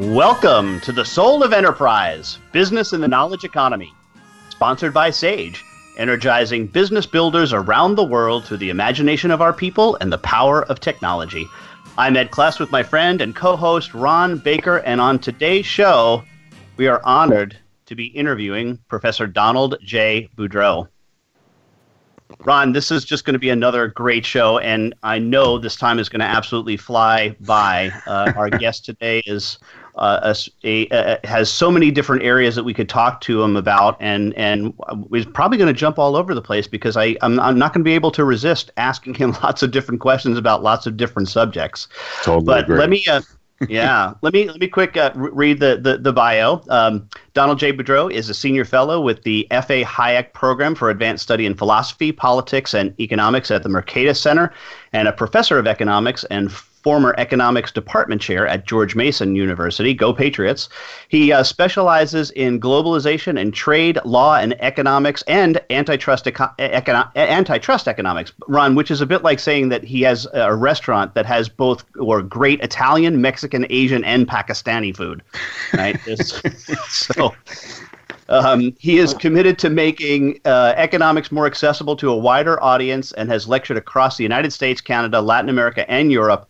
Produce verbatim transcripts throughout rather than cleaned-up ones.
Welcome to The Soul of Enterprise, Business in the Knowledge Economy, sponsored by Sage, energizing business builders around the world through the imagination of our people and the power of technology. I'm Ed Kless with my friend and co-host Ron Baker, and on today's show, we are honored to be interviewing Professor Donald J. Boudreaux. Ron, this is just going to be another great show, and I know this time is going to absolutely fly by. Uh, our guest today is uh, a, a, a, has so many different areas that we could talk to him about, and and we're probably going to jump all over the place because I, I'm, I'm not going to be able to resist asking him lots of different questions about lots of different subjects. Totally but agree. Let me... Uh, yeah. Let me let me quick uh, read the, the, the bio. Um, Donald J. Boudreaux is a senior fellow with the F A. Hayek Program for Advanced Study in Philosophy, Politics, and Economics at the Mercatus Center, and a professor of economics and former economics department chair at George Mason University. Go Patriots. He uh, specializes in globalization and trade, law and economics, and antitrust eco- econo- antitrust economics, Ron, which is a bit like saying that he has a restaurant that has both or great Italian, Mexican, Asian, and Pakistani food, right? so... Um, he is committed to making uh, economics more accessible to a wider audience and has lectured across the United States, Canada, Latin America, and Europe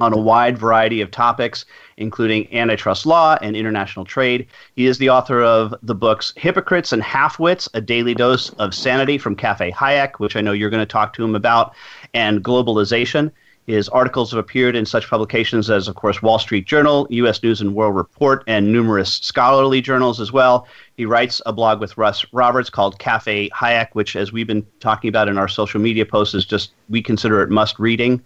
on a wide variety of topics, including antitrust law and international trade. He is the author of the books Hypocrites and Half-Wits, A Daily Dose of Sanity from Cafe Hayek, which I know you're going to talk to him about, and Globalization. His articles have appeared in such publications as, of course, Wall Street Journal, U S News and World Report, and numerous scholarly journals as well. He writes a blog with Russ Roberts called Cafe Hayek, which, as we've been talking about in our social media posts, is just, we consider it must-reading.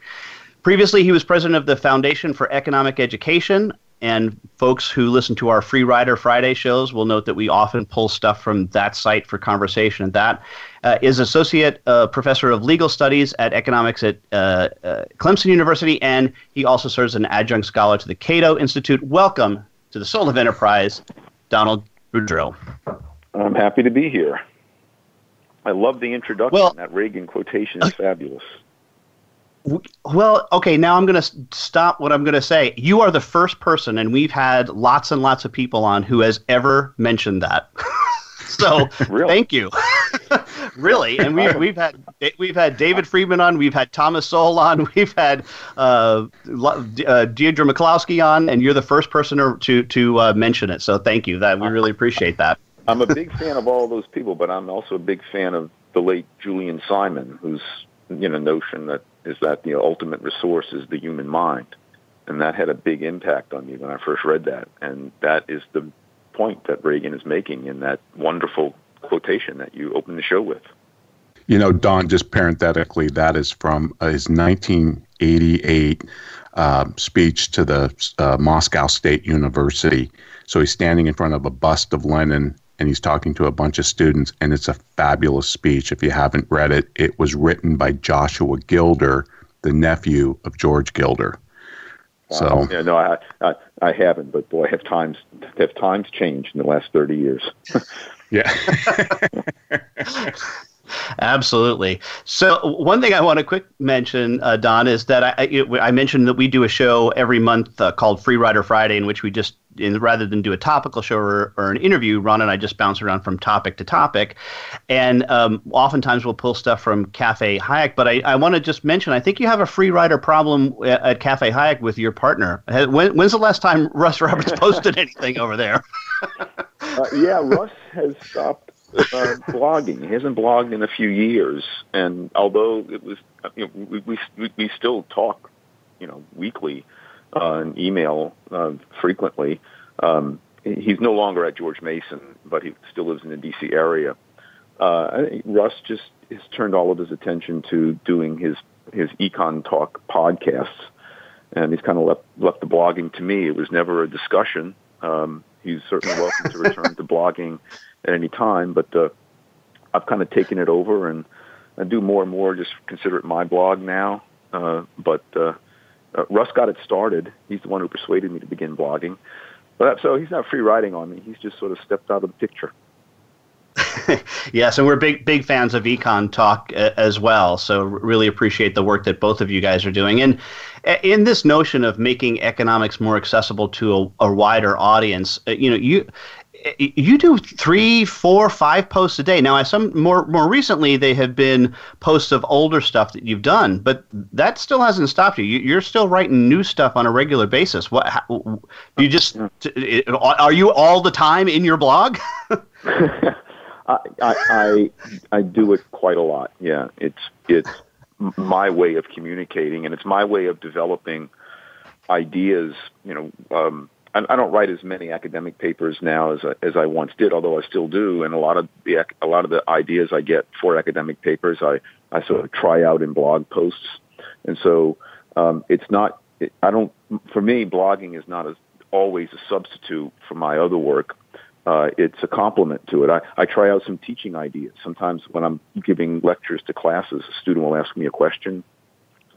Previously, he was president of the Foundation for Economic Education, and folks who listen to our Free Rider Friday shows will note that we often pull stuff from that site for conversation. That uh, is associate uh, professor of legal studies at economics at uh, uh, Clemson University, and he also serves as an adjunct scholar to the Cato Institute. Welcome to the Soul of Enterprise, Donald Boudreaux. I'm happy to be here. I love the introduction. Well, that Reagan quotation is uh, fabulous. Well, okay, now I'm going to stop what I'm going to say. You are the first person, and we've had lots and lots of people on, who has ever mentioned that. So really? Thank you. Really. And we've, we've had we've had David Friedman on. We've had Thomas Sowell on. We've had uh, uh, Deirdre McCloskey on, and you're the first person to, to uh, mention it. So thank you. That we really appreciate that. I'm a big fan of all those people, but I'm also a big fan of the late Julian Simon, whose you know, notion that is that the ultimate resource is the human mind. And that had a big impact on me when I first read that. And that is the point that Reagan is making in that wonderful quotation that you opened the show with. You know, Don, just parenthetically, that is from his nineteen eighty-eight uh, speech to the uh, Moscow State University. So he's standing in front of a bust of Lenin, and he's talking to a bunch of students, and it's a fabulous speech. If you haven't read it, it was written by Joshua Gilder, the nephew of George Gilder. So uh, yeah, no, I, I I haven't, but boy, have times have times changed in the last thirty years. Yeah. Absolutely. So one thing I want to quick mention, uh, Don, is that I, I I mentioned that we do a show every month uh, called Free Rider Friday, in which we just, in, rather than do a topical show or, or an interview, Ron and I just bounce around from topic to topic. And um, oftentimes we'll pull stuff from Cafe Hayek. But I, I want to just mention, I think you have a free rider problem at, at Cafe Hayek with your partner. When, when's the last time Russ Roberts posted anything over there? uh, yeah, Russ has stopped Uh, blogging. He hasn't blogged in a few years, and although it was, you know, we, we we still talk, you know, weekly, uh, and email uh, frequently. Um, he's no longer at George Mason, but he still lives in the D C area. Uh, I think Russ just has turned all of his attention to doing his his EconTalk podcasts, and he's kind of left, left the blogging to me. It was never a discussion. Um, he's certainly welcome to return to blogging at any time, but uh, I've kind of taken it over, and I do more and more, just consider it my blog now. Uh, but uh, uh, Russ got it started. He's the one who persuaded me to begin blogging. But, so he's not free riding on me. He's just sort of stepped out of the picture. Yes, and we're big big fans of Econ Talk uh, as well, so really appreciate the work that both of you guys are doing. And in this notion of making economics more accessible to a, a wider audience, uh, you know, you you do three, four, five posts a day. Now, some more more recently, they have been posts of older stuff that you've done, but that still hasn't stopped you. you you're still writing new stuff on a regular basis. What how, you just are you all the time in your blog? I, I I do it quite a lot. Yeah, it's it's my way of communicating, and it's my way of developing ideas. You know, um, I, I don't write as many academic papers now as I, as I once did, although I still do. And a lot of the a lot of the ideas I get for academic papers, I, I sort of try out in blog posts. And so um, it's not. It, I don't. For me, blogging is not as always a substitute for my other work. Uh, it's a complement to it. I, I try out some teaching ideas. Sometimes when I'm giving lectures to classes, a student will ask me a question,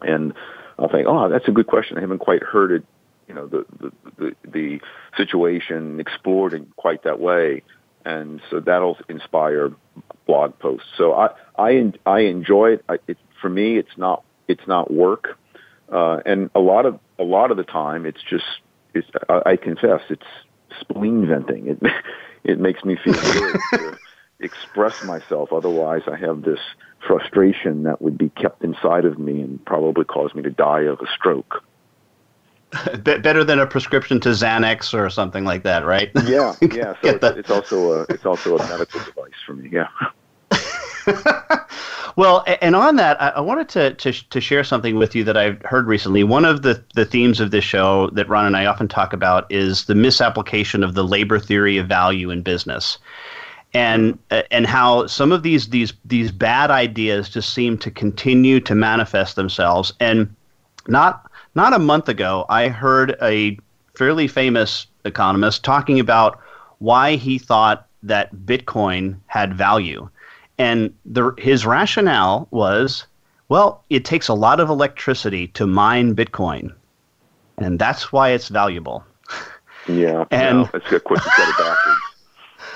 and I'll think, oh, that's a good question. I haven't quite heard it, you know, the the, the, the situation explored in quite that way. And so that'll inspire blog posts. So I, I, I enjoy it. I, it. For me, it's not, it's not work. Uh, and a lot of, a lot of the time it's just, it's, I, I confess it's, spleen venting. It it makes me feel good to express myself. Otherwise, I have this frustration that would be kept inside of me and probably cause me to die of a stroke. Be- better than a prescription to Xanax or something like that, right? Yeah, yeah. So it's, it's also a it's also a medical device for me. Yeah. Well, and on that, I wanted to, to to share something with you that I've heard recently. One of the, the themes of this show that Ron and I often talk about is the misapplication of the labor theory of value in business, and and how some of these these these bad ideas just seem to continue to manifest themselves. And not not a month ago, I heard a fairly famous economist talking about why he thought that Bitcoin had value. And the, his rationale was, well, it takes a lot of electricity to mine Bitcoin, and that's why it's valuable. Yeah, and no, it's a quick to set it backwards.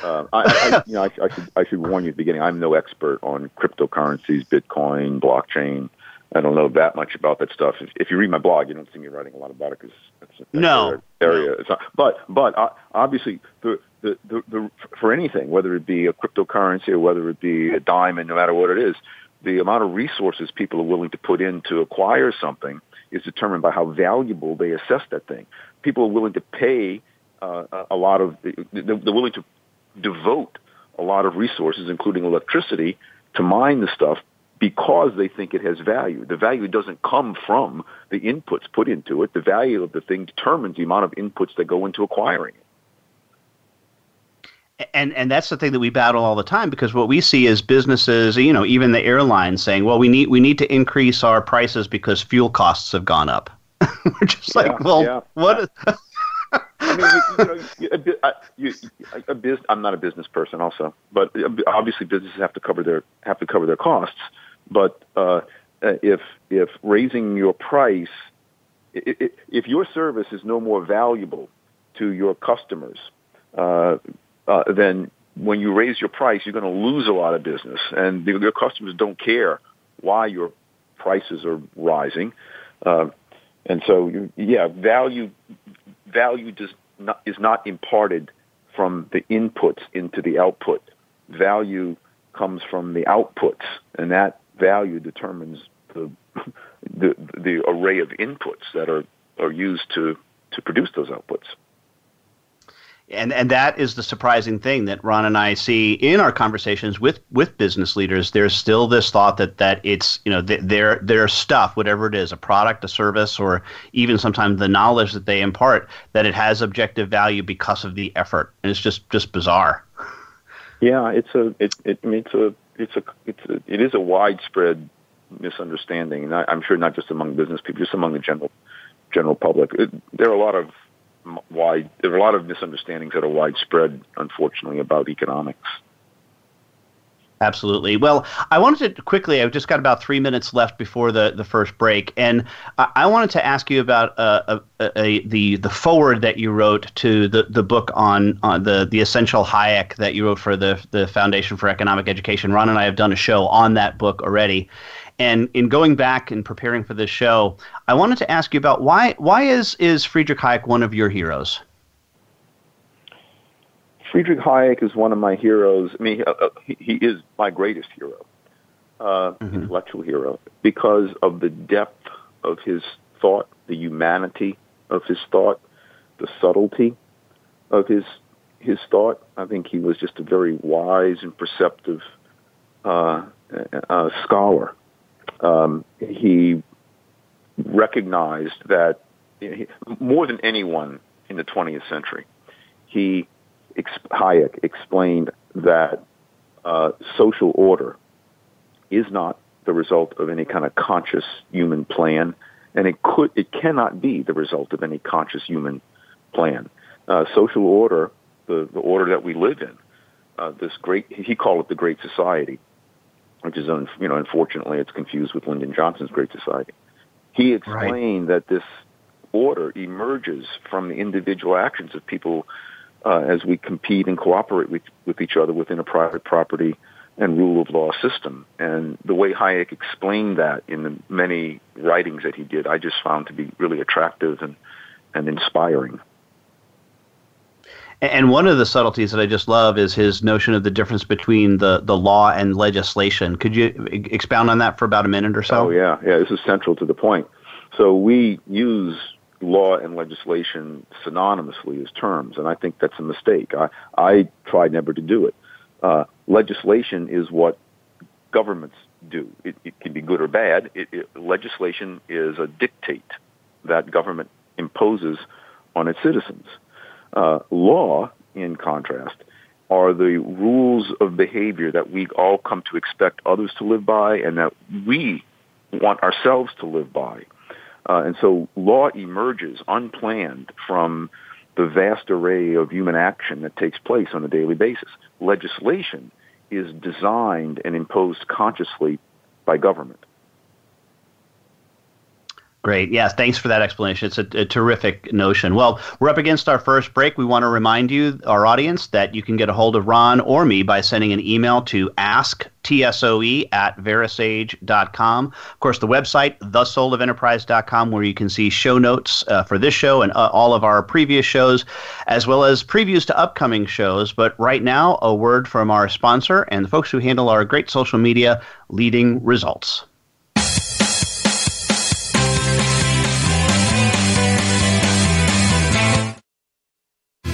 uh, I, I, you know, I, I should I should warn you at the beginning. I'm no expert on cryptocurrencies, Bitcoin, blockchain. I don't know that much about that stuff. If, if you read my blog, you don't see me writing a lot about it because that's a no area. It's not, but but uh, obviously the. The, the, the, for anything, whether it be a cryptocurrency or whether it be a diamond, no matter what it is, the amount of resources people are willing to put in to acquire something is determined by how valuable they assess that thing. People are willing to pay uh, a lot of, the, they're willing to devote a lot of resources, including electricity, to mine the stuff because they think it has value. The value doesn't come from the inputs put into it. The value of the thing determines the amount of inputs that go into acquiring it. And and that's the thing that we battle all the time, because what we see is businesses, you know, even the airlines saying, well, we need we need to increase our prices because fuel costs have gone up. We're just yeah, like, well, yeah. what? Is- I mean, you, you know, you, you, a biz- I'm not a business person, also, but obviously businesses have to cover their have to cover their costs. But uh, if if raising your price, if, if your service is no more valuable to your customers. Uh, Uh, then when you raise your price, you're going to lose a lot of business. And the, your customers don't care why your prices are rising. Uh, and so, you, yeah, value value does not, is not imparted from the inputs into the output. Value comes from the outputs, and that value determines the the, the array of inputs that are, are used to, to produce those outputs. And and that is the surprising thing that Ron and I see in our conversations with, with business leaders. There's still this thought that, that it's, you know, th- their their stuff, whatever it is, a product, a service, or even sometimes the knowledge that they impart, that it has objective value because of the effort. And it's just, just bizarre. Yeah, it's a it it it's a it's a it's a, it is a widespread misunderstanding, and I, I'm sure not just among business people, just among the general general public. It, there are a lot of wide, there are a lot of misunderstandings that are widespread, unfortunately, about economics. Absolutely. Well, I wanted to quickly, I've just got about three minutes left before the, the first break, and I, I wanted to ask you about uh, a, a, the the foreword that you wrote to the, the book on, on the, the Essential Hayek that you wrote for the, the Foundation for Economic Education. Ron and I have done a show on that book already. And in going back and preparing for this show, I wanted to ask you about why why is, is Friedrich Hayek one of your heroes? Friedrich Hayek is one of my heroes. I mean, uh, he, he is my greatest hero, uh, mm-hmm. intellectual hero, because of the depth of his thought, the humanity of his thought, the subtlety of his his thought. I think he was just a very wise and perceptive uh, uh, scholar. Um, he recognized that, you know, he, more than anyone in the twentieth century, he Hayek explained that uh, social order is not the result of any kind of conscious human plan, and it could, it cannot be the result of any conscious human plan. Uh, social order, the, the order that we live in, uh, this great, he called it the Great Society, which is, un, you know, unfortunately, it's confused with Lyndon Johnson's Great Society. He explained right. that this order emerges from the individual actions of people. Uh, as we compete and cooperate with, with each other within a private property and rule of law system. And the way Hayek explained that in the many writings that he did, I just found to be really attractive and, and inspiring. And one of the subtleties that I just love is his notion of the difference between the, the law and legislation. Could you expound on that for about a minute or so? Oh, yeah. Yeah, this is central to the point. So we use law and legislation synonymously as terms, and I think that's a mistake. I, I try never to do it. Uh, legislation is what governments do. It, it can be good or bad. It, it, legislation is a dictate that government imposes on its citizens. Uh, law, in contrast, are the rules of behavior that we all come to expect others to live by and that we want ourselves to live by. Uh, and so law emerges unplanned from the vast array of human action that takes place on a daily basis. Legislation is designed and imposed consciously by government. Great. Yes. Thanks for that explanation. It's a, a terrific notion. Well, we're up against our first break. We want to remind you, our audience, that you can get a hold of Ron or me by sending an email to ask T S O E at verisage dot com. Of course, the website, the soul of enterprise dot com, where you can see show notes uh, for this show and uh, all of our previous shows, as well as previews to upcoming shows. But right now, a word from our sponsor and the folks who handle our great social media, Leading Results.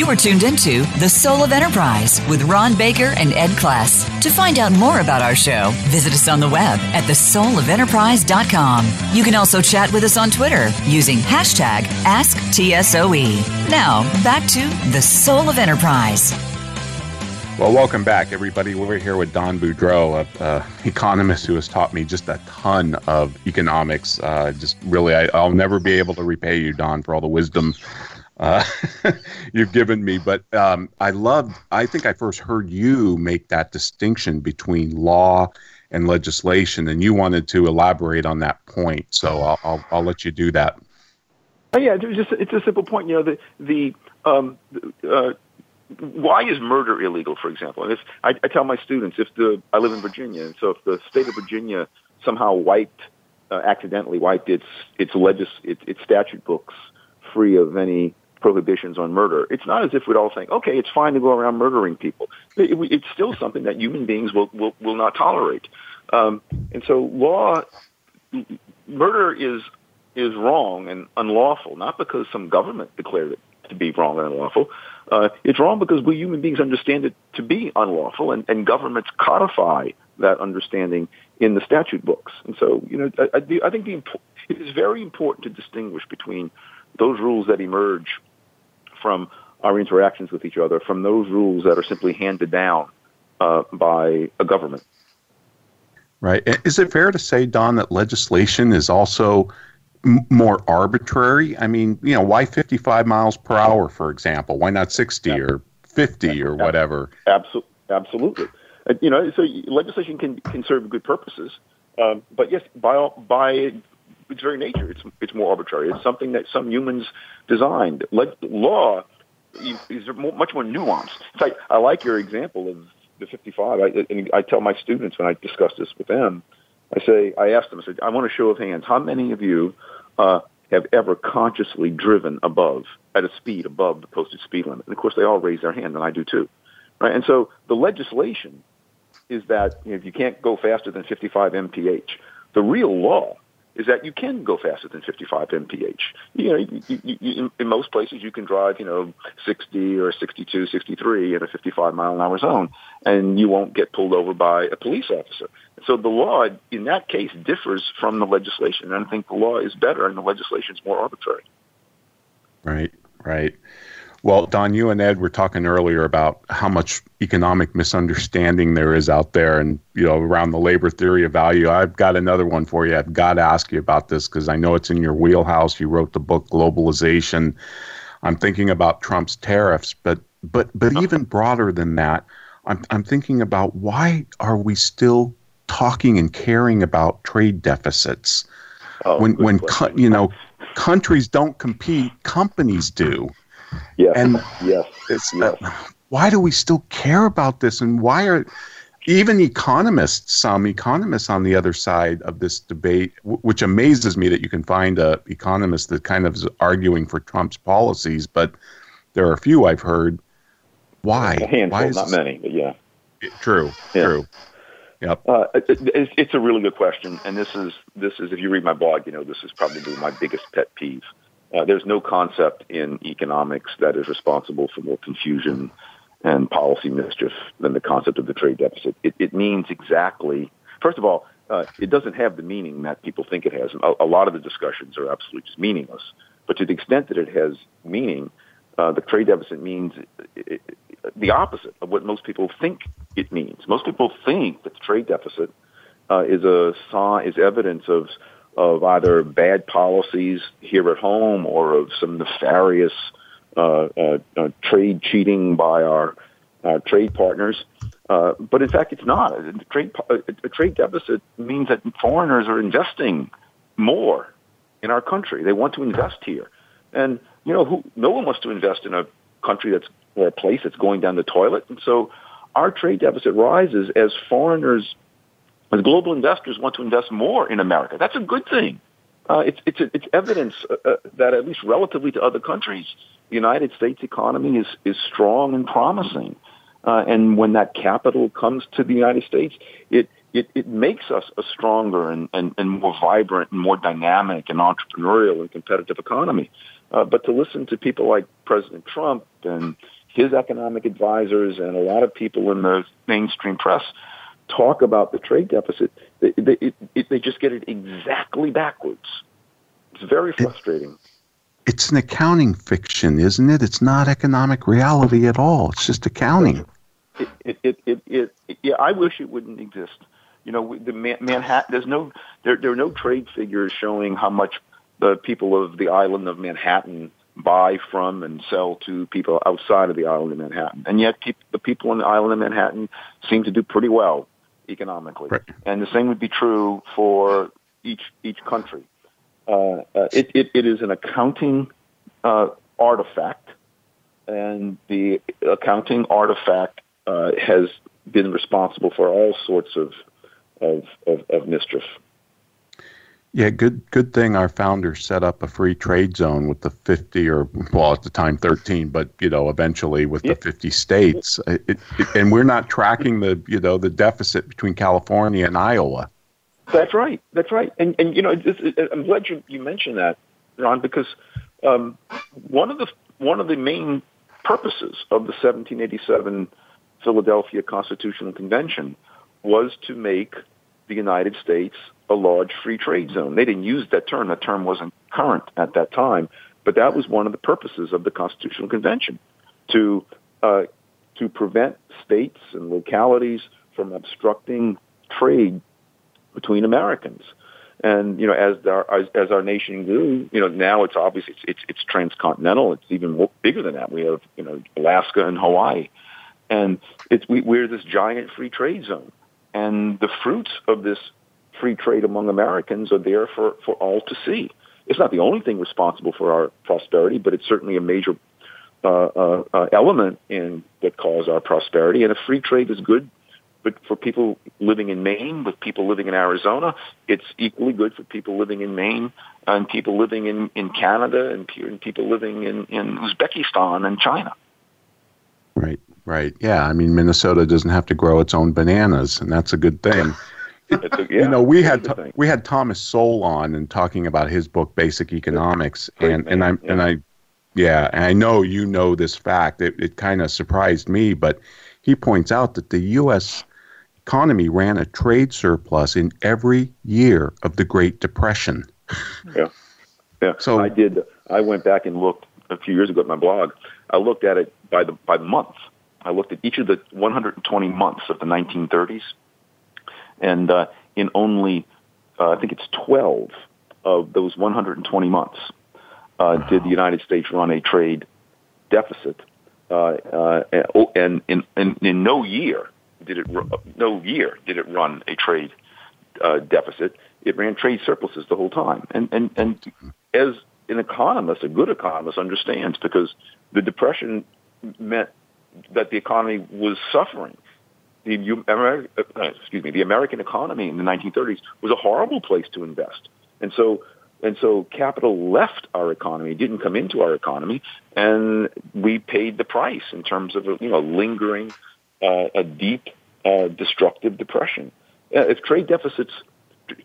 You are tuned into The Soul of Enterprise with Ron Baker and Ed Kless. To find out more about our show, visit us on the web at the soul of enterprise dot com. You can also chat with us on Twitter using hashtag Ask T S O E. Now, back to The Soul of Enterprise. Well, welcome back, everybody. We're here with Don Boudreaux, an economist who has taught me just a ton of economics. Uh, just really, I, I'll never be able to repay you, Don, for all the wisdom uh, you've given me. But um, I loved, I think I first heard you make that distinction between law and legislation, and you wanted to elaborate on that point. So I'll, I'll, I'll let you do that. Oh, yeah, it's just, it's a simple point. You know, the, the, um, uh, why is murder illegal, for example? And if I, I tell my students, if the I live in Virginia, and so if the state of Virginia somehow wiped, uh, accidentally wiped its its legis its, its statute books free of any prohibitions on murder, it's not as if we'd all think, okay, it's fine to go around murdering people. It, it, it's still something that human beings will will, will not tolerate. Um, and so, law, murder is is wrong and unlawful, not because some government declared it to be wrong and unlawful. Uh, it's wrong because we human beings understand it to be unlawful, and, and governments codify that understanding in the statute books. And so, you know, I, I, I think the, it is very important to distinguish between those rules that emerge from our interactions with each other, from those rules that are simply handed down uh, by a government. Right. Is it fair to say, Don, that legislation is also more arbitrary? I mean, you know, why fifty-five miles per hour, for example? Why not sixty or fifty or whatever? Absolutely. Absolutely. You know, so legislation can, can serve good purposes. Um, but yes, by all, by its very nature, it's it's more arbitrary. It's something that some humans designed. Leg- law is more, much more nuanced. In fact, I like your example of the fifty-five. I, and I tell my students when I discuss this with them, I say, I asked them, I said, I want a show of hands. How many of you uh, have ever consciously driven above, at a speed above the posted speed limit? And of course, they all raise their hand, and I do too. Right? And so the legislation is that, you know, if you can't go faster than fifty-five miles per hour, the real law is that you can go faster than fifty-five miles per hour. You know, you, you, you, in most places, you can drive, you know, sixty or sixty-two, sixty-three in a fifty-five mile an hour zone, and you won't get pulled over by a police officer. So the law, in that case, differs from the legislation. And I think the law is better, and the legislation is more arbitrary. Right, right. Well, Don, you and Ed were talking earlier about how much economic misunderstanding there is out there, and, you know, around the labor theory of value. I've got another one for you. I've got to ask you about this because I know it's in your wheelhouse. You wrote the book Globalization. I'm thinking about Trump's tariffs, but but but even broader than that, I'm I'm thinking about, why are we still talking and caring about trade deficits oh, when when co- you know countries don't compete, companies do. Yes. And yes. It's, yes. Uh, why do we still care about this? And why are even economists, some economists on the other side of this debate, w- which amazes me that you can find a economist that kind of is arguing for Trump's policies, but there are a few I've heard. Why? A handful, why is not this? Many, but yeah. True, yeah. True. Yep. Uh, it, it's a really good question. And this is, this is, if you read my blog, you know, this is probably my biggest pet peeve. Uh, there's no concept in economics that is responsible for more confusion and policy mischief than the concept of the trade deficit. It, it means exactly, first of all, uh, it doesn't have the meaning that people think it has. A, a lot of the discussions are absolutely just meaningless. But to the extent that it has meaning, uh, the trade deficit means it, it, the opposite of what most people think it means. Most people think that the trade deficit uh, is a is evidence of of either bad policies here at home or of some nefarious uh, uh, uh, trade cheating by our, our trade partners. Uh, but in fact, it's not. A trade, a trade deficit means that foreigners are investing more in our country. They want to invest here. And, you know, who, no one wants to invest in a country that's, or a place that's going down the toilet. And so our trade deficit rises as foreigners, as global investors want to invest more in America. That's a good thing. Uh, it's, it's, it's evidence uh, that, at least relatively to other countries, the United States economy is, is strong and promising. Uh, and when that capital comes to the United States, it, it, it makes us a stronger and, and, and more vibrant and more dynamic and entrepreneurial and competitive economy. Uh, but to listen to people like President Trump and his economic advisors and a lot of people in the mainstream press talk about the trade deficit, they, they, it, it, they just get it exactly backwards. It's very frustrating. It, it's an accounting fiction, isn't it? It's not economic reality at all. It's just accounting. It, it, it, it, it, it, yeah, I wish it wouldn't exist. You know, the Man- Manhattan. There's no there. There are no trade figures showing how much the people of the island of Manhattan buy from and sell to people outside of the island of Manhattan. And yet pe- the people on the island of Manhattan seem to do pretty well economically. Right. And the same would be true for each each country. Uh, uh, it, it, it is an accounting uh, artifact, and the accounting artifact uh, has been responsible for all sorts of of, of, of mischief. Yeah, good good thing our founders set up a free trade zone with the fifty, or well, at the time thirteen, but you know, eventually with the fifty states. It, it, and we're not tracking the you know the deficit between California and Iowa. That's right. That's right. And and you know, it, it, I'm glad you, you mentioned that, Ron, because um, one of the one of the main purposes of the seventeen eighty-seven Philadelphia Constitutional Convention was to make the United States a large free trade zone. They didn't use that term. That term wasn't current at that time, but that was one of the purposes of the Constitutional Convention, to uh, to prevent states and localities from obstructing trade between Americans. And you know, as our as, as our nation grew, you know, now it's obvious it's, it's it's transcontinental. It's even more bigger than that. We have you know Alaska and Hawaii, and it's we, we're this giant free trade zone. And the fruits of this free trade among Americans are there for, for all to see. It's not the only thing responsible for our prosperity, but it's certainly a major uh, uh, uh, element in that caused our prosperity. And if free trade is good but for people living in Maine, with people living in Arizona, it's equally good for people living in Maine and people living in, in Canada and, and people living in, in Uzbekistan and China. Right. Right. Yeah. I mean, Minnesota doesn't have to grow its own bananas, and that's a good thing. It's a, yeah, you know, we had th- we had Thomas Sowell on and talking about his book, Basic Economics, and, and I yeah. and I, yeah, and I know you know this fact. It, it kind of surprised me, but he points out that the U S economy ran a trade surplus in every year of the Great Depression. Yeah, yeah. So I did. I went back and looked a few years ago at my blog. I looked at it by the by the month. I looked at each of the one hundred twenty months of the nineteen thirties, and uh, in only, uh, I think it's twelve of those one hundred twenty months, uh, wow. did the United States run a trade deficit, uh, uh, and in, in, in no year did it no year did it run a trade uh, deficit. It ran trade surpluses the whole time, and and and as an economist, a good economist understands, because the Depression meant that the economy was suffering. The Ameri- uh, excuse me, the American economy in the nineteen thirties was a horrible place to invest, and so and so capital left our economy, didn't come into our economy, and we paid the price in terms of a, you know lingering, uh, a deep, uh, destructive depression. Uh, if trade deficits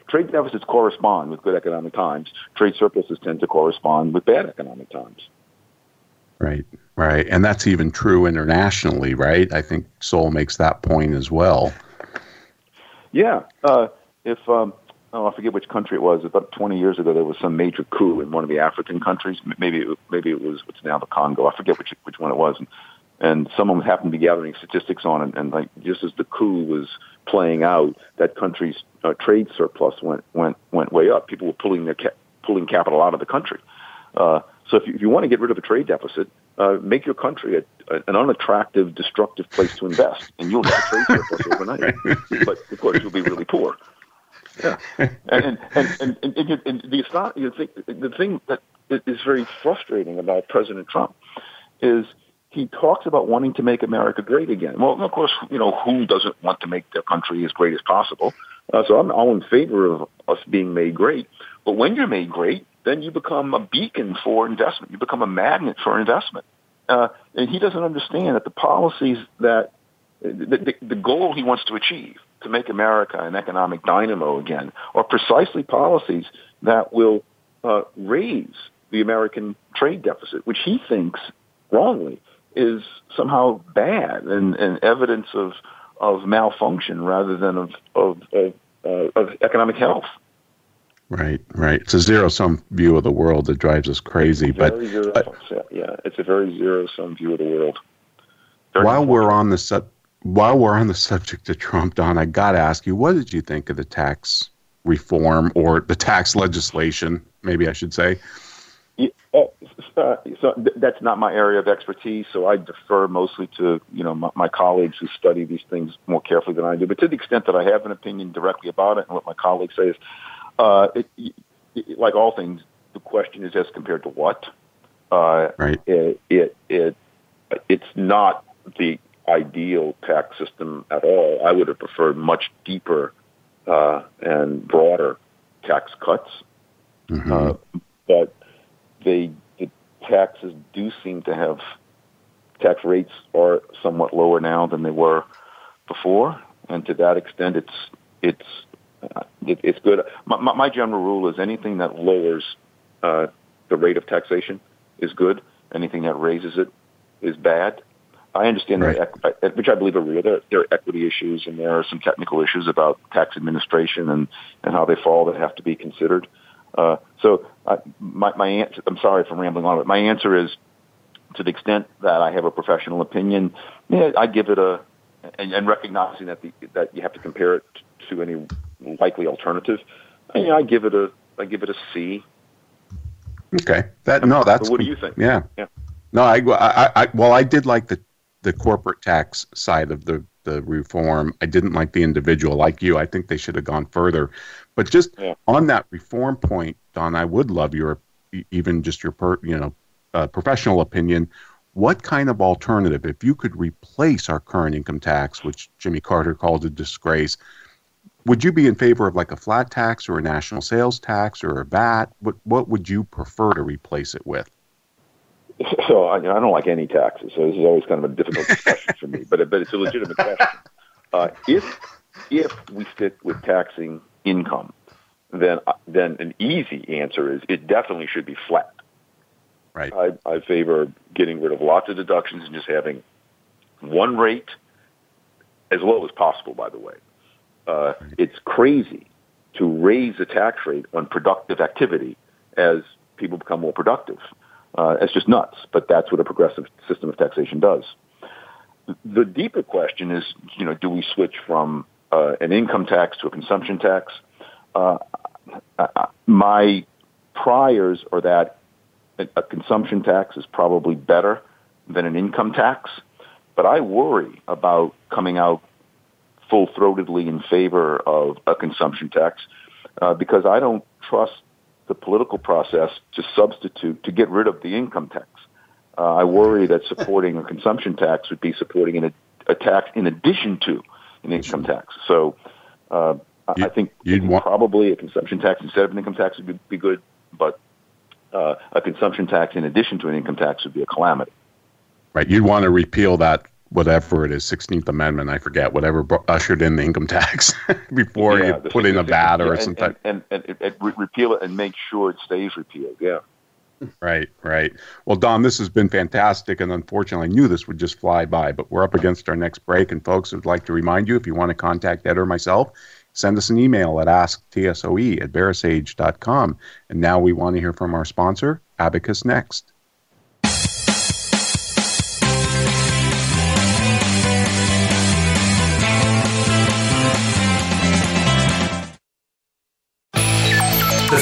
trade deficits correspond with good economic times, trade surpluses tend to correspond with bad economic times. Right, right. And that's even true internationally, right? I think Sowell makes that point as well. Yeah. Uh, if um, oh, I forget which country it was, about twenty years ago, there was some major coup in one of the African countries. Maybe it, maybe it was what's now the Congo. I forget which which one it was. And, and someone happened to be gathering statistics on it. And like just as the coup was playing out, that country's uh, trade surplus went, went went way up. People were pulling their ca- pulling capital out of the country. Uh So if you, if you want to get rid of a trade deficit, uh, make your country a, a, an unattractive, destructive place to invest, and you'll have a trade surplus overnight. But of course, you'll be really poor. Yeah, and and and, and, and, and the, it's not, you think, the thing that is very frustrating about President Trump is he talks about wanting to make America great again. Well, of course, you know who doesn't want to make their country as great as possible. Uh, so I'm all in favor of us being made great. But when you're made great, then you become a beacon for investment. You become a magnet for investment. Uh, and he doesn't understand that the policies that the, the, the goal he wants to achieve, to make America an economic dynamo again are precisely policies that will uh, raise the American trade deficit, which he thinks wrongly is somehow bad and, and evidence of, of malfunction rather than of, of, of, uh, of economic health. Right, right. It's a zero-sum view of the world that drives us crazy. But, zero, but yeah, it's a very zero-sum view of the world. Very while we're on the sub, while we're on the subject of Trump, Don, I got to ask you, what did you think of the tax reform or the tax legislation? Maybe I should say. Yeah, uh, so th- that's not my area of expertise, so I defer mostly to you know my, my colleagues who study these things more carefully than I do. But to the extent that I have an opinion directly about it, and what my colleagues say is. Uh, it, it, like all things, the question is as compared to what. Uh, right. It, it it it's not the ideal tax system at all. I would have preferred much deeper uh, and broader tax cuts, mm-hmm. uh, but they the taxes do seem to have tax rates are somewhat lower now than they were before, and to that extent, it's it's. Uh, it, it's good. My, my, my general rule is anything that lowers uh, the rate of taxation is good. Anything that raises it is bad. I understand right. that, which I believe are real. There, there are equity issues, and there are some technical issues about tax administration and, and how they fall that have to be considered. Uh, so I, my, my answer, I'm sorry for rambling on, but my answer is to the extent that I have a professional opinion, yeah, I give it a, and, and recognizing that the, that you have to compare it to any likely alternative, I, mean, I give it a I give it a C. Okay, that no, that's. But what do you think? Yeah, yeah. No, I, I, I well, I did like the, the corporate tax side of the, the reform. I didn't like the individual, like you. I think they should have gone further. But just yeah. on that reform point, Don, I would love your even just your per, you know uh, professional opinion. What kind of alternative, if you could replace our current income tax, which Jimmy Carter called a disgrace? Would you be in favor of like a flat tax or a national sales tax or a V A T? What what would you prefer to replace it with? So I, you know, I don't like any taxes, so this is always kind of a difficult question for me. But but it's a legitimate question. Uh, if if we stick with taxing income, then then an easy answer is it definitely should be flat. Right. I, I favor getting rid of lots of deductions and just having one rate, as low as possible. By the way. Uh, it's crazy to raise the tax rate on productive activity as people become more productive. Uh, it's just nuts, but that's what a progressive system of taxation does. The deeper question is, you know, do we switch from uh, an income tax to a consumption tax? Uh, my priors are that a consumption tax is probably better than an income tax, but I worry about coming out full-throatedly in favor of a consumption tax uh, because I don't trust the political process to substitute, to get rid of the income tax. Uh, I worry that supporting a consumption tax would be supporting an, a tax in addition to an income tax. So uh, you, I think want- probably a consumption tax instead of an income tax would be, be good, but uh, a consumption tax in addition to an income tax would be a calamity. Right. You'd want to repeal that whatever it is, sixteenth Amendment, I forget, whatever ushered in the income tax before yeah, you put in a V A T or yeah, some and, type. And, and, and, and re- repeal it and make sure it stays repealed, yeah. Right, right. Well, Don, this has been fantastic, and unfortunately I knew this would just fly by, but we're up against our next break, and folks, I'd like to remind you, if you want to contact Ed or myself, send us an email at asktsoe at bearsage dot com. And now we want to hear from our sponsor, Abacus Next. The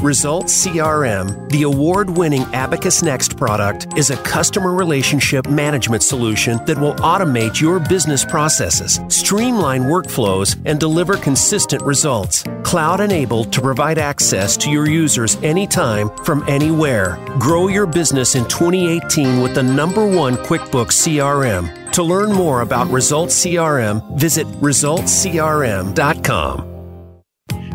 Results C R M, the award-winning Abacus Next product, is a customer relationship management solution that will automate your business processes, streamline workflows, and deliver consistent results. Cloud-enabled to provide access to your users anytime, from anywhere. Grow your business in twenty eighteen with the number one QuickBooks C R M. To learn more about Results C R M, visit results c r m dot com.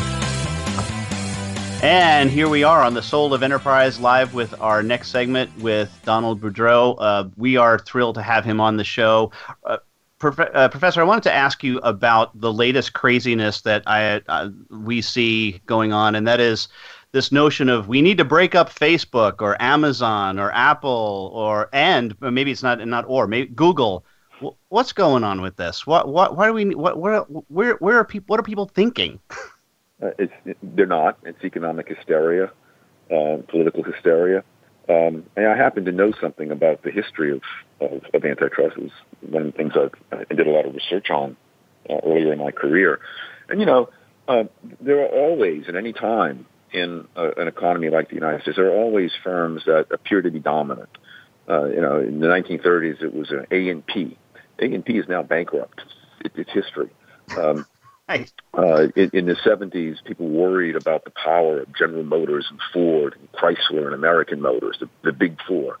And here we are on The Soul of Enterprise, live with our next segment with Donald Boudreaux. Uh, we are thrilled to have him on the show. Uh, prof- uh, Professor, I wanted to ask you about the latest craziness that I uh, we see going on, and that is this notion of we need to break up Facebook or Amazon or Apple or and or maybe it's not not or maybe Google. W- what's going on with this? What what why do we what where where where are people what are people thinking? Uh, it's, they're not. It's economic hysteria, uh, political hysteria. Um, and I happen to know something about the history of, of, of antitrust. It was one of the things I've, I did a lot of research on uh, earlier in my career. And, you know, uh, there are always, at any time in a, an economy like the United States, there are always firms that appear to be dominant. Uh, you know, in the nineteen thirties, it was an A and P. A and P is now bankrupt. It, it's history. Um Uh, in, in the seventies, people worried about the power of General Motors and Ford and Chrysler and American Motors, the, the big four.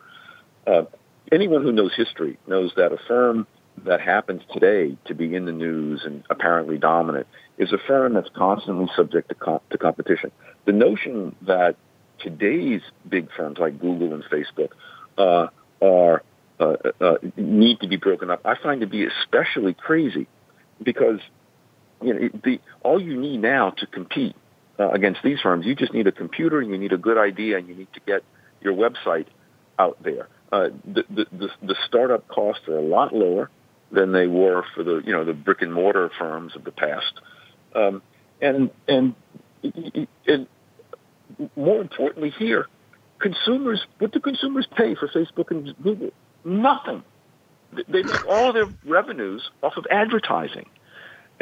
Uh, anyone who knows history knows that a firm that happens today to be in the news and apparently dominant is a firm that's constantly subject to, comp- to competition. The notion that today's big firms like Google and Facebook uh, are uh, uh, need to be broken up, I find to be especially crazy because You know, the, all you need now to compete uh, against these firms, you just need a computer and you need a good idea and you need to get your website out there. Uh, the, the, the, the startup costs are a lot lower than they were for the you know the brick and mortar firms of the past, um, and, and and more importantly here, consumers. What do consumers pay for Facebook and Google? Nothing. They make all their revenues off of advertising.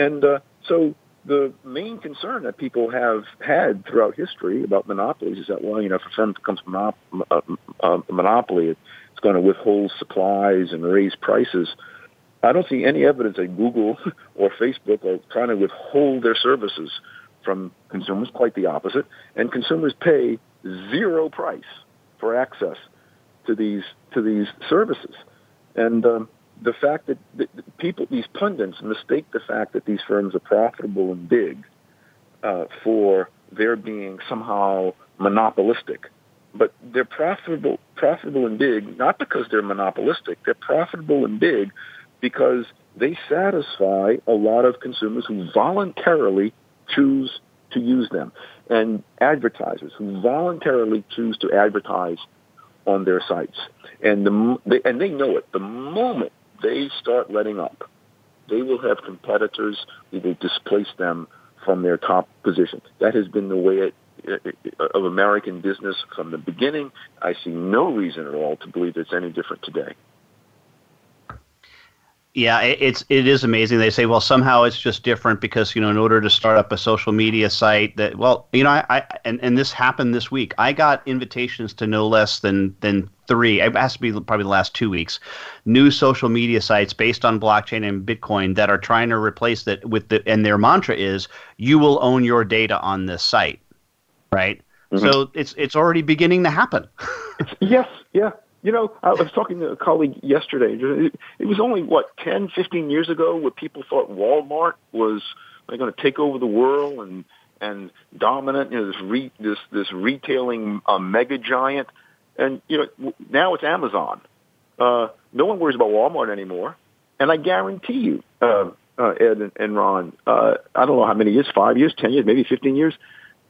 And uh, so the main concern that people have had throughout history about monopolies is that, well, you know, if a firm becomes monop- uh, uh, a monopoly, it's going to withhold supplies and raise prices. I don't see any evidence that Google or Facebook are trying to withhold their services from consumers, quite the opposite. And consumers pay zero price for access to these to these services. And um The fact that the people, these pundits, mistake the fact that these firms are profitable and big uh, for their being somehow monopolistic. But they're profitable, profitable and big not because they're monopolistic. They're profitable and big because they satisfy a lot of consumers who voluntarily choose to use them, and advertisers who voluntarily choose to advertise on their sites. And the they, and they know it. The moment they start letting up, they will have competitors who will displace them from their top position. That has been the way it, of American business from the beginning. I see no reason at all to believe it's any different today. Yeah, it's it is amazing. They say, well, somehow it's just different because, you know, in order to start up a social media site that, well, you know, I, I and, and this happened this week. I got invitations to no less than than three. It has to be probably the last two weeks. New social media sites based on blockchain and Bitcoin that are trying to replace that with the and their mantra is you will own your data on this site, right? Mm-hmm. So it's it's already beginning to happen. Yes, yeah. You know, I was talking to a colleague yesterday. It was only, what, ten, fifteen years ago where people thought Walmart was like, going to take over the world and and dominant, you know, this re, this this retailing uh, mega giant. And, you know, now it's Amazon. Uh, no one worries about Walmart anymore. And I guarantee you, uh, uh, Ed and, and Ron, uh, I don't know how many years, five years, ten years, maybe fifteen years,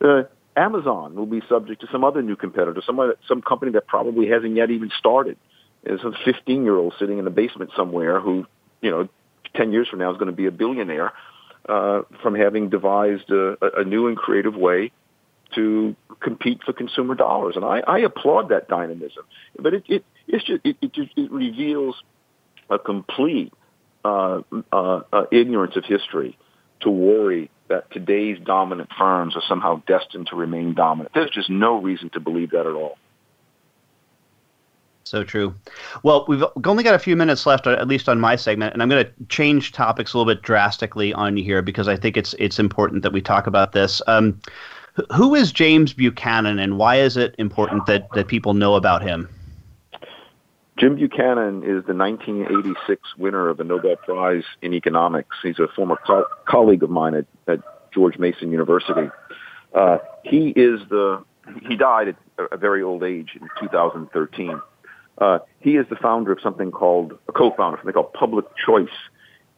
uh, Amazon will be subject to some other new competitor, some some company that probably hasn't yet even started. There's a fifteen-year-old sitting in the basement somewhere who, you know, ten years from now is going to be a billionaire uh, from having devised a, a new and creative way to compete for consumer dollars. And I, I applaud that dynamism. But it it it's just, it, it, just, it reveals a complete uh, uh, uh, ignorance of history to worry that today's dominant firms are somehow destined to remain dominant. There's just no reason to believe that at all. So true. Well, we've only got a few minutes left, at least on my segment, and I'm going to change topics a little bit drastically on here because I think it's it's important that we talk about this. Um, who is James Buchanan, and why is it important that, that people know about him? Jim Buchanan is the nineteen eighty-six winner of the Nobel Prize in Economics. He's a former co- colleague of mine at, at George Mason University. Uh, he is the he died at a very old age in two thousand thirteen. Uh, he is the founder of something called a co-founder of something called public choice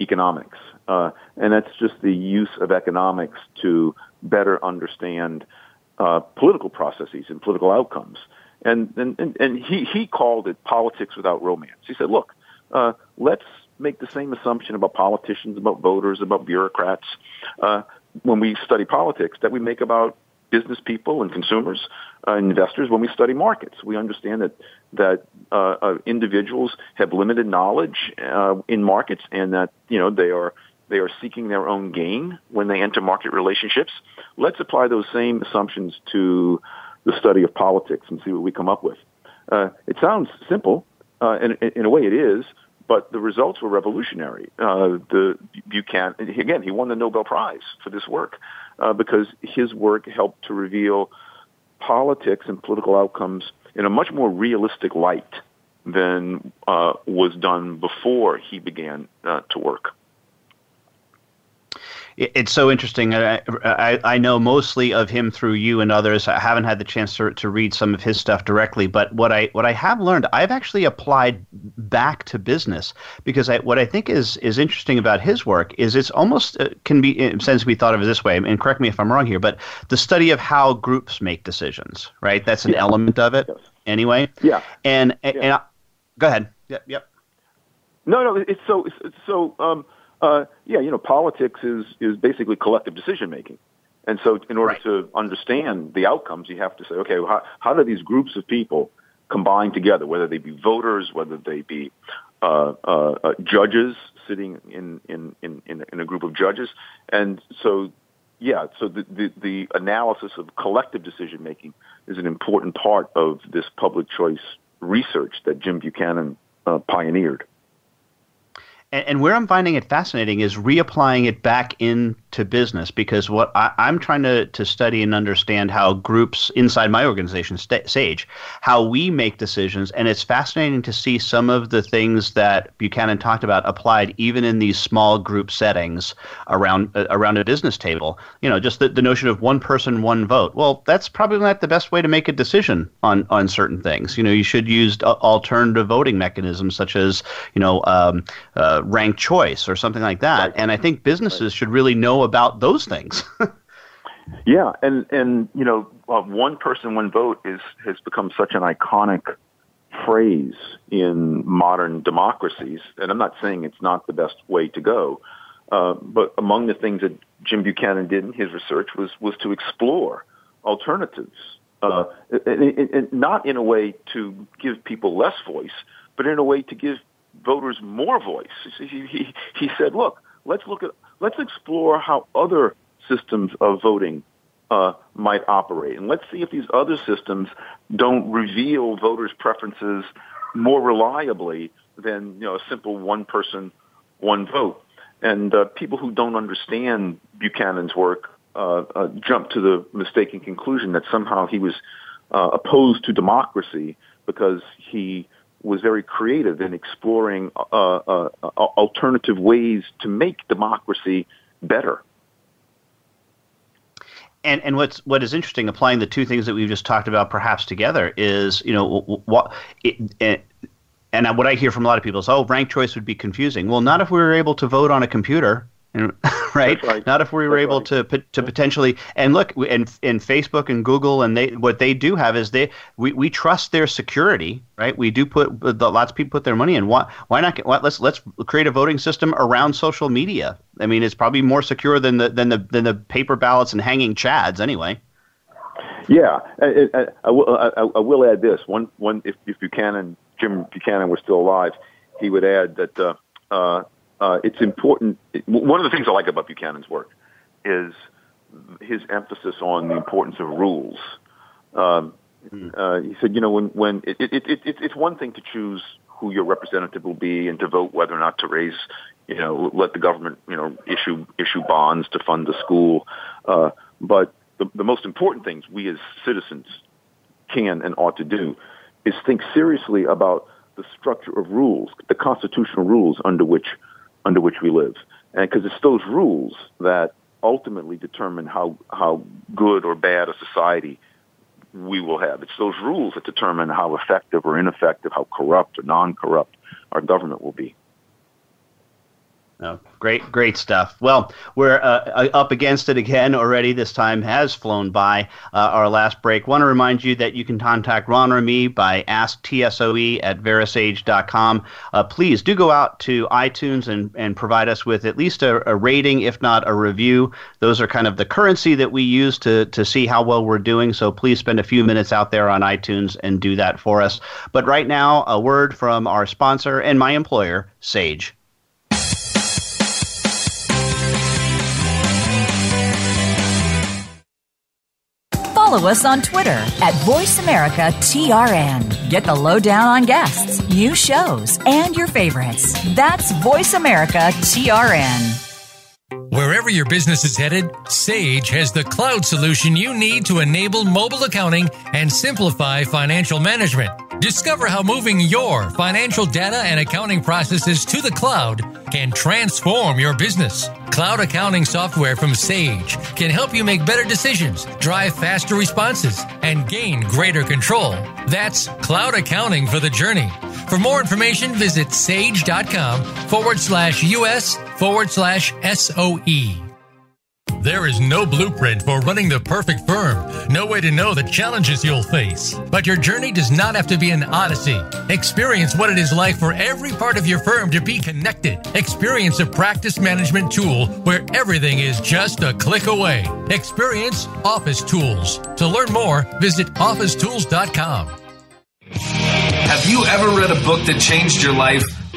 economics, uh, and that's just the use of economics to better understand uh, political processes and political outcomes. And and and he, he called it politics without romance. He said, look, uh, let's make the same assumption about politicians, about voters, about bureaucrats uh, when we study politics that we make about business people and consumers uh, and investors when we study markets. We understand that that uh, uh, individuals have limited knowledge uh, in markets and that, you know, they are they are seeking their own gain when they enter market relationships. Let's apply those same assumptions to the study of politics and see what we come up with. Uh, it sounds simple, uh, and, and in a way it is, but the results were revolutionary. Uh, the Buchanan, again, he won the Nobel Prize for this work uh, because his work helped to reveal politics and political outcomes in a much more realistic light than uh, was done before he began uh, to work. It's so interesting. I, I I know mostly of him through you and others. I haven't had the chance to to read some of his stuff directly, but what I what I have learned, I've actually applied back to business because I, what I think is is interesting about his work is it's almost uh, can be in a sense be thought of this way. And correct me if I'm wrong here, but the study of how groups make decisions, right? That's an yeah. element of it, yes. anyway. Yeah. And and, yeah. and I, go ahead. Yep. Yep. No, no. It's so it's so. Um, Uh, yeah, you know, politics is, is basically collective decision-making. And so in order right. to understand the outcomes, you have to say, okay, well, how, how do these groups of people combine together, whether they be voters, whether they be uh, uh, uh, judges sitting in, in, in, in a group of judges? And so, yeah, so the, the, the analysis of collective decision-making is an important part of this public choice research that Jim Buchanan uh, pioneered. And where I'm finding it fascinating is reapplying it back into business because what I, I'm trying to, to study and understand how groups inside my organization, Sage, how we make decisions. And it's fascinating to see some of the things that Buchanan talked about applied even in these small group settings around uh, around a business table. You know, just the, the notion of one person, one vote. Well, that's probably not the best way to make a decision on, on certain things. You know, you should use uh, alternative voting mechanisms such as, you know, um, uh, ranked choice or something like that. Right. And I think businesses right. should really know about those things. yeah. And, and, you know, uh, one person, one vote is, has become such an iconic phrase in modern democracies. And I'm not saying it's not the best way to go. Uh, but among the things that Jim Buchanan did in his research was, was to explore alternatives, uh, right. and, and, and not in a way to give people less voice, but in a way to give voters more voice. He, he, he said, look, let's look at, let's explore how other systems of voting uh, might operate. And let's see if these other systems don't reveal voters' preferences more reliably than, you know, a simple one person, one vote. And uh, people who don't understand Buchanan's work uh, uh, jumped to the mistaken conclusion that somehow he was uh, opposed to democracy because he was very creative in exploring uh, uh, alternative ways to make democracy better. And and what's what is interesting, applying the two things that we've just talked about perhaps together, is you know what it, it, and what I hear from a lot of people is, oh, ranked choice would be confusing. Well, not if we were able to vote on a computer, right? right. Not if we were That's able right. to to potentially and look and and Facebook and Google and they what they do have is they we, we trust their security, right? We do put the, lots of people put their money in. Why why not? Get, why, let's let's create a voting system around social media. I mean, it's probably more secure than the than the than the paper ballots and hanging chads, anyway. Yeah, I, I, I, will, I, I will add this one. One, if, if Buchanan, Jim Buchanan, were still alive, he would add that uh, uh, uh, it's important. One of the things I like about Buchanan's work is his emphasis on the importance of rules. Um, uh, he said, you know, when when it, it, it, it, it's one thing to choose who your representative will be and to vote whether or not to raise. You know, let the government, you know, issue issue bonds to fund the school. Uh, but the, the most important things we as citizens can and ought to do is think seriously about the structure of rules, the constitutional rules under which under which we live, and because it's those rules that ultimately determine how how good or bad a society we will have. It's those rules that determine how effective or ineffective, how corrupt or non-corrupt our government will be. Oh, great, great stuff. Well, we're uh, up against it again already. This time has flown by uh, our last break. Want to remind you that you can contact Ron or me by ask T S O E at verisage dot com. Uh, please do go out to iTunes and, and provide us with at least a, a rating, if not a review. Those are kind of the currency that we use to, to see how well we're doing. So please spend a few minutes out there on iTunes and do that for us. But right now, a word from our sponsor and my employer, Sage. Follow us on Twitter at Voice America T R N. Get the lowdown on guests, new shows, and your favorites. That's Voice America T R N. Wherever your business is headed, Sage has the cloud solution you need to enable mobile accounting and simplify financial management. Discover how moving your financial data and accounting processes to the cloud can transform your business. Cloud accounting software from Sage can help you make better decisions, drive faster responses, and gain greater control. That's cloud accounting for the journey. For more information, visit sage.com forward slash US forward slash SOE. There is no blueprint for running the perfect firm, no way to know the challenges you'll face. But your journey does not have to be an odyssey. Experience what it is like for every part of your firm to be connected. Experience a practice management tool where everything is just a click away. Experience Office Tools. To learn more, visit office tools dot com. Have you ever read a book that changed your life?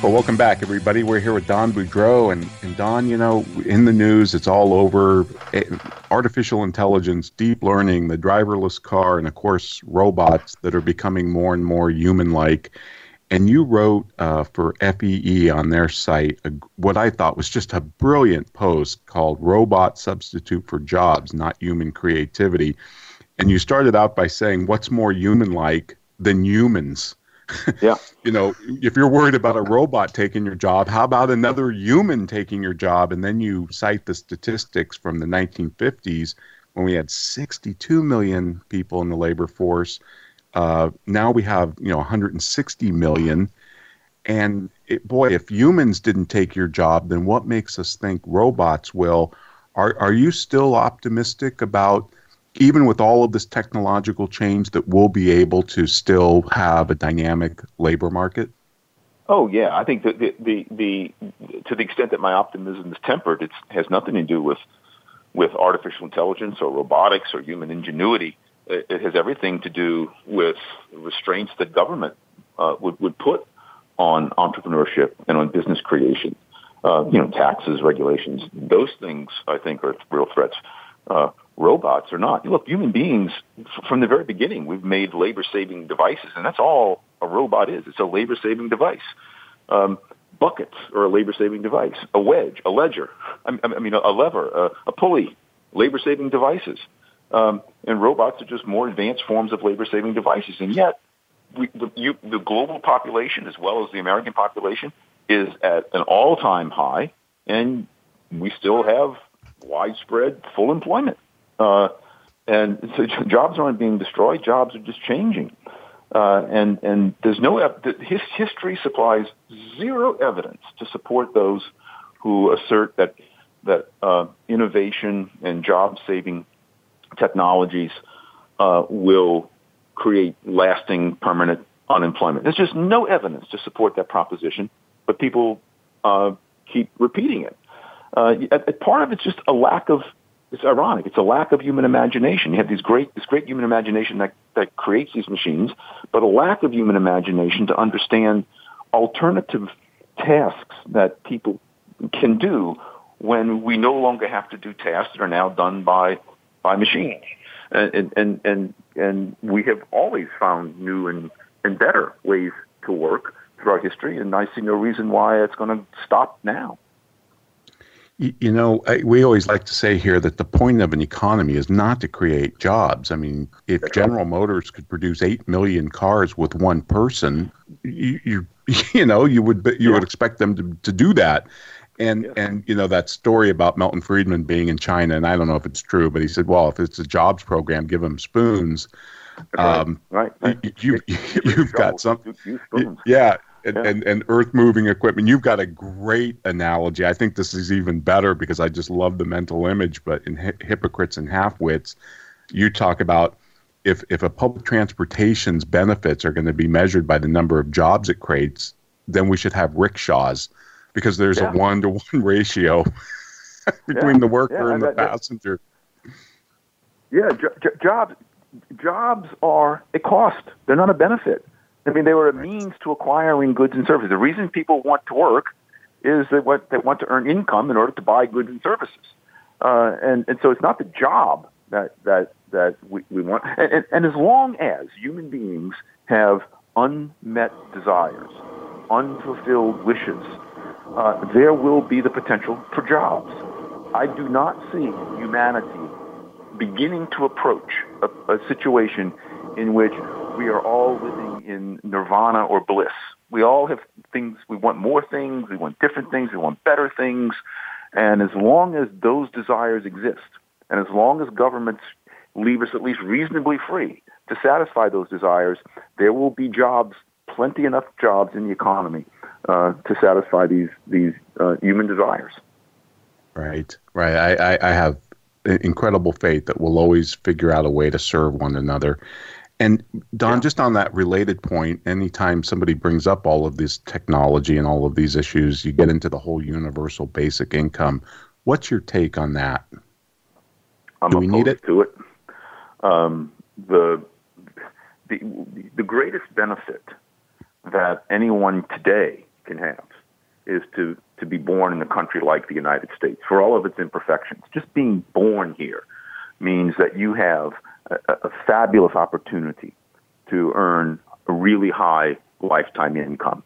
Well, welcome back, everybody. We're here with Don Boudreaux. And, and Don, you know, in the news, it's all over. Artificial intelligence, deep learning, the driverless car, and, of course, robots that are becoming more and more human-like. And you wrote uh, for F E E on their site a, what I thought was just a brilliant post called Robot Substitute for Jobs, Not Human Creativity. And you started out by saying, what's more human-like than humans? Yeah. You know, if you're worried about a robot taking your job, how about another human taking your job? And then you cite the statistics from the nineteen fifties when we had sixty-two million people in the labor force. Uh, now we have, you know, one hundred sixty million. And it, boy, if humans didn't take your job, then what makes us think robots will? Are, are you still optimistic about, even with all of this technological change, that we'll be able to still have a dynamic labor market? Oh yeah, I think that the, the the to the extent that my optimism is tempered, it has nothing to do with with artificial intelligence or robotics or human ingenuity. It, it has everything to do with restraints that government uh, would would put on entrepreneurship and on business creation. Uh, you know, taxes, regulations, those things I think are real threats. Uh, robots are not. Look, human beings from the very beginning, we've made labor-saving devices, and that's all a robot is. It's a labor-saving device. Um, buckets are a labor-saving device. A wedge, a ledger, I, I mean, a lever, a, a pulley, labor-saving devices. Um, and robots are just more advanced forms of labor-saving devices. And yet, we, the, you, the global population, as well as the American population, is at an all-time high, and we still have widespread full employment. Uh, and so jobs aren't being destroyed. Jobs are just changing. Uh, and, and there's no, his history supplies zero evidence to support those who assert that, that, uh, innovation and job saving technologies, uh, will create lasting permanent unemployment. There's just no evidence to support that proposition, but people, uh, keep repeating it. Uh, part of it's just a lack of, it's ironic, it's a lack of human imagination. You have these great, this great human imagination that, that creates these machines, but a lack of human imagination to understand alternative tasks that people can do when we no longer have to do tasks that are now done by, by machines. And, and, and, and we have always found new and, and better ways to work throughout history, and I see no reason why it's going to stop now. You know, we always like to say here that the point of an economy is not to create jobs. I mean, if General Motors could produce eight million cars with one person, you you, you know, you would you yeah. would expect them to, to do that. And, yeah. and you know, that story about Milton Friedman being in China, and I don't know if it's true, but he said, well, if it's a jobs program, give them spoons. Okay. Um, right. You, you, you've got something. Yeah. And, yeah. and, and earth-moving equipment. You've got a great analogy. I think this is even better because I just love the mental image. But in Hi- Hypocrites and Half-Wits, you talk about if if a public transportation's benefits are going to be measured by the number of jobs it creates, then we should have rickshaws because there's yeah. a one-to-one ratio between yeah. the worker yeah, and the passenger. Yeah, jo- jo- jobs jobs are a cost. They're not a benefit. I mean, they were a means to acquiring goods and services. The reason people want to work is that what they want to earn income in order to buy goods and services. Uh, and, and so it's not the job that that, that we, we want. And, and, and as long as human beings have unmet desires, unfulfilled wishes, uh, there will be the potential for jobs. I do not see humanity beginning to approach a, a situation in which we are all living in nirvana or bliss. We all have things, we want more things, we want different things, we want better things. And as long as those desires exist, and as long as governments leave us at least reasonably free to satisfy those desires, there will be jobs, plenty enough jobs in the economy uh, to satisfy these, these uh, human desires. Right, right. I, I, I have incredible faith that we'll always figure out a way to serve one another. And Don, yeah. just on that related point, anytime somebody brings up all of this technology and all of these issues, you get into the whole universal basic income. What's your take on that? I'm Do we opposed need it? to it. Um, the, the the greatest benefit that anyone today can have is to, to be born in a country like the United States, for all of its imperfections. Just being born here means that you have a, a fabulous opportunity to earn a really high lifetime income.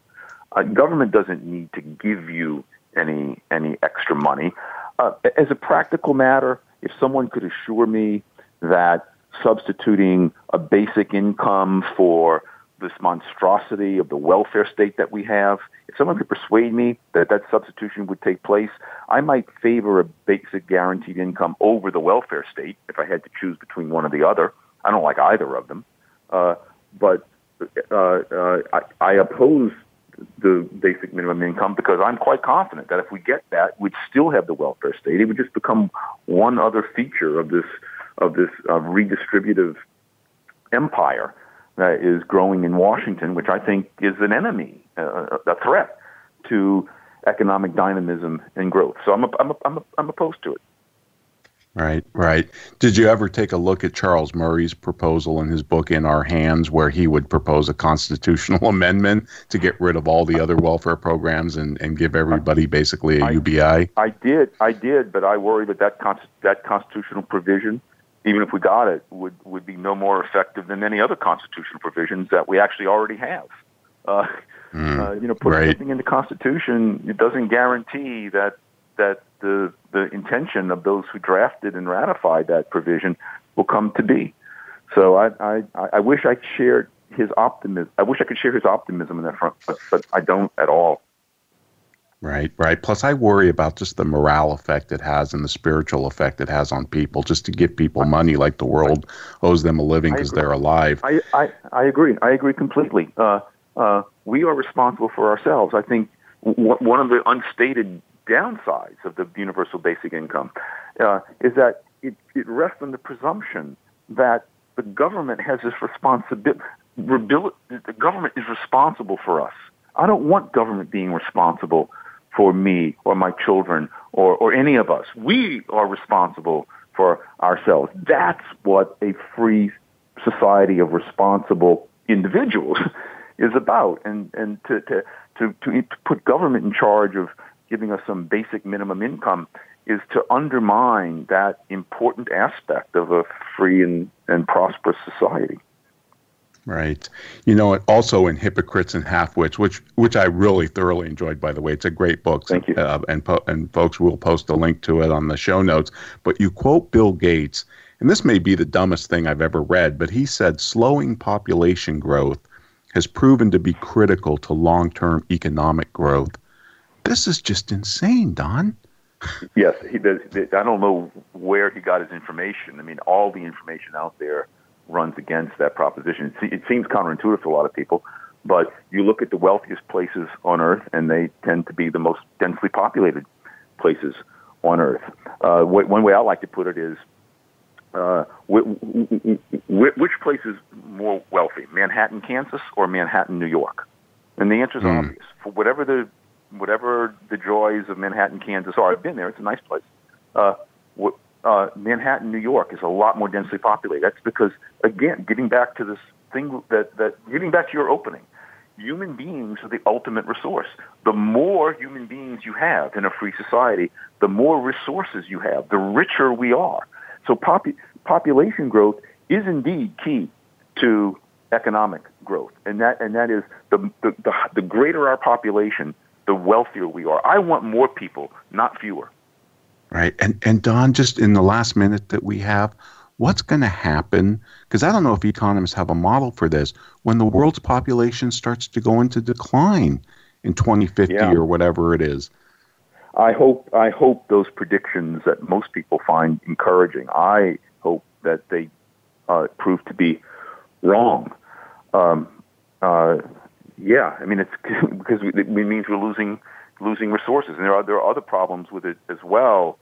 Uh, government doesn't need to give you any any extra money. Uh, as a practical matter, if someone could assure me that substituting a basic income for this monstrosity of the welfare state that we have. If someone could persuade me that that substitution would take place, I might favor a basic guaranteed income over the welfare state if I had to choose between one or the other. I don't like either of them. Uh, but uh, uh, I, I oppose the basic minimum income because I'm quite confident that if we get that, we'd still have the welfare state. It would just become one other feature of this of this uh, redistributive empire that is growing in Washington, which I think is an enemy, uh, a threat to economic dynamism and growth. So I'm a, I'm a, I'm a, I'm opposed to it. Right, right. Did you ever take a look at Charles Murray's proposal in his book In Our Hands, where he would propose a constitutional amendment to get rid of all the other welfare programs and, and give everybody basically a I, U B I? I did, I did, but I worry that that, con- that constitutional provision, even if we got it, would, would be no more effective than any other constitutional provisions that we actually already have. Uh, mm, uh, you know, putting right. something in the Constitution, it doesn't guarantee that that the the intention of those who drafted and ratified that provision will come to be. So I I, I wish I shared his optimism. I wish I could share his optimism in that front, but, but I don't at all. Right, right. Plus, I worry about just the morale effect it has and the spiritual effect it has on people, just to give people money like the world owes them a living because they're alive. I, I, I agree. I agree completely. Uh, uh, we are responsible for ourselves. I think w- one of the unstated downsides of the universal basic income uh, is that it, it rests on the presumption that the government has this responsibility. Rebil- the government is responsible for us. I don't want government being responsible for me or my children or, or any of us. We are responsible for ourselves. That's what a free society of responsible individuals is about. And, and to, to, to, to put government in charge of giving us some basic minimum income is to undermine that important aspect of a free and, and prosperous society. Right. You know, also in Hypocrites and Half-Wits, which which I really thoroughly enjoyed, by the way. It's a great book. Thank you. Uh, and, po- and folks, we'll post a link to it on the show notes. But you quote Bill Gates, and this may be the dumbest thing I've ever read, but he said, slowing population growth has proven to be critical to long-term economic growth. This is just insane, Don. Yes. He, I don't know where he got his information. I mean, all the information out there runs against that proposition. It seems counterintuitive to a lot of people, but you look at the wealthiest places on Earth, and they tend to be the most densely populated places on Earth. Uh, wh- one way I like to put it is, uh, wh- wh- which place is more wealthy, Manhattan, Kansas, or Manhattan, New York? And the answer is mm. obvious. For whatever the whatever the joys of Manhattan, Kansas are, I've been there. It's a nice place. Uh, wh- Uh, Manhattan, New York is a lot more densely populated. That's because, again, getting back to this thing that, that getting back to your opening, human beings are the ultimate resource. The more human beings you have in a free society, the more resources you have, the richer we are. So pop- population growth is indeed key to economic growth, and that and that is the the, the, the greater our population, the wealthier we are. I want more people, not fewer. Right. And, and Don, just in the last minute that we have, what's going to happen? Because I don't know if economists have a model for this. When the world's population starts to go into decline in twenty fifty yeah. or whatever it is. I hope I hope those predictions that most people find encouraging, I hope that they uh, prove to be wrong. Um, uh, yeah. I mean, it's because it means we're losing losing resources. And there are, there are other problems with it as well.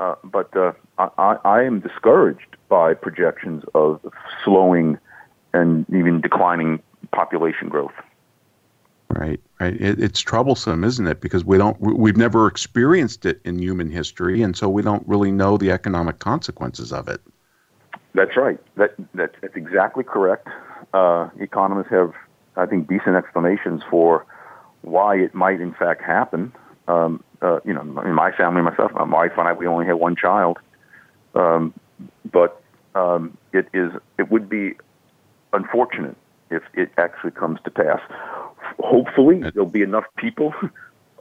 Uh, but uh, I, I am discouraged by projections of slowing and even declining population growth. Right, right. It, it's troublesome, isn't it? Because we don't, we've never experienced it in human history, and so we don't really know the economic consequences of it. That's right. That, that that's exactly correct. Uh, economists have, I think, decent explanations for why it might in fact happen. Um, uh, you know, in my family, myself, my wife and I, we only had one child. Um, but um, it is, it would be unfortunate if it actually comes to pass. Hopefully, there'll be enough people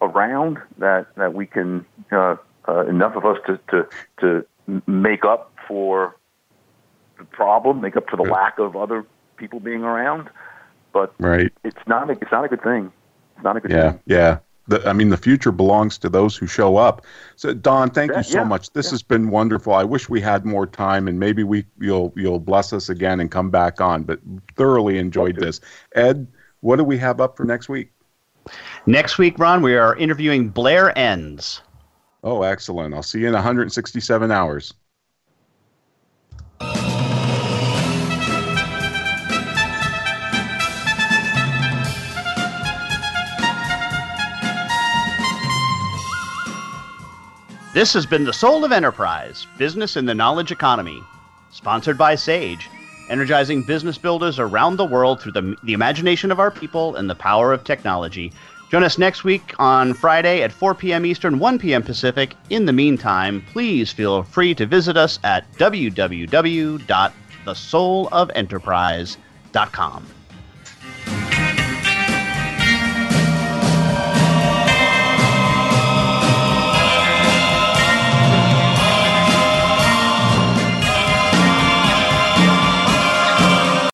around that, that we can, uh, uh, enough of us to, to, to make up for the problem, make up for the lack of other people being around. But right. it's not a, it's not a good thing. It's not a good yeah, thing. Yeah, yeah. The, I mean, the future belongs to those who show up. So, Don, thank yeah, you so yeah, much. This yeah. has been wonderful. I wish we had more time, and maybe we you'll you'll bless us again and come back on. But thoroughly enjoyed this. Ed, what do we have up for next week? Next week, Ron, we are interviewing Blair Enns. Oh, excellent. I'll see you in one hundred sixty-seven hours. This has been The Soul of Enterprise, Business in the Knowledge Economy, sponsored by Sage, energizing business builders around the world through the, the imagination of our people and the power of technology. Join us next week on Friday at four p.m. Eastern, one p.m. Pacific. In the meantime, please feel free to visit us at w w w dot the soul of enterprise dot com.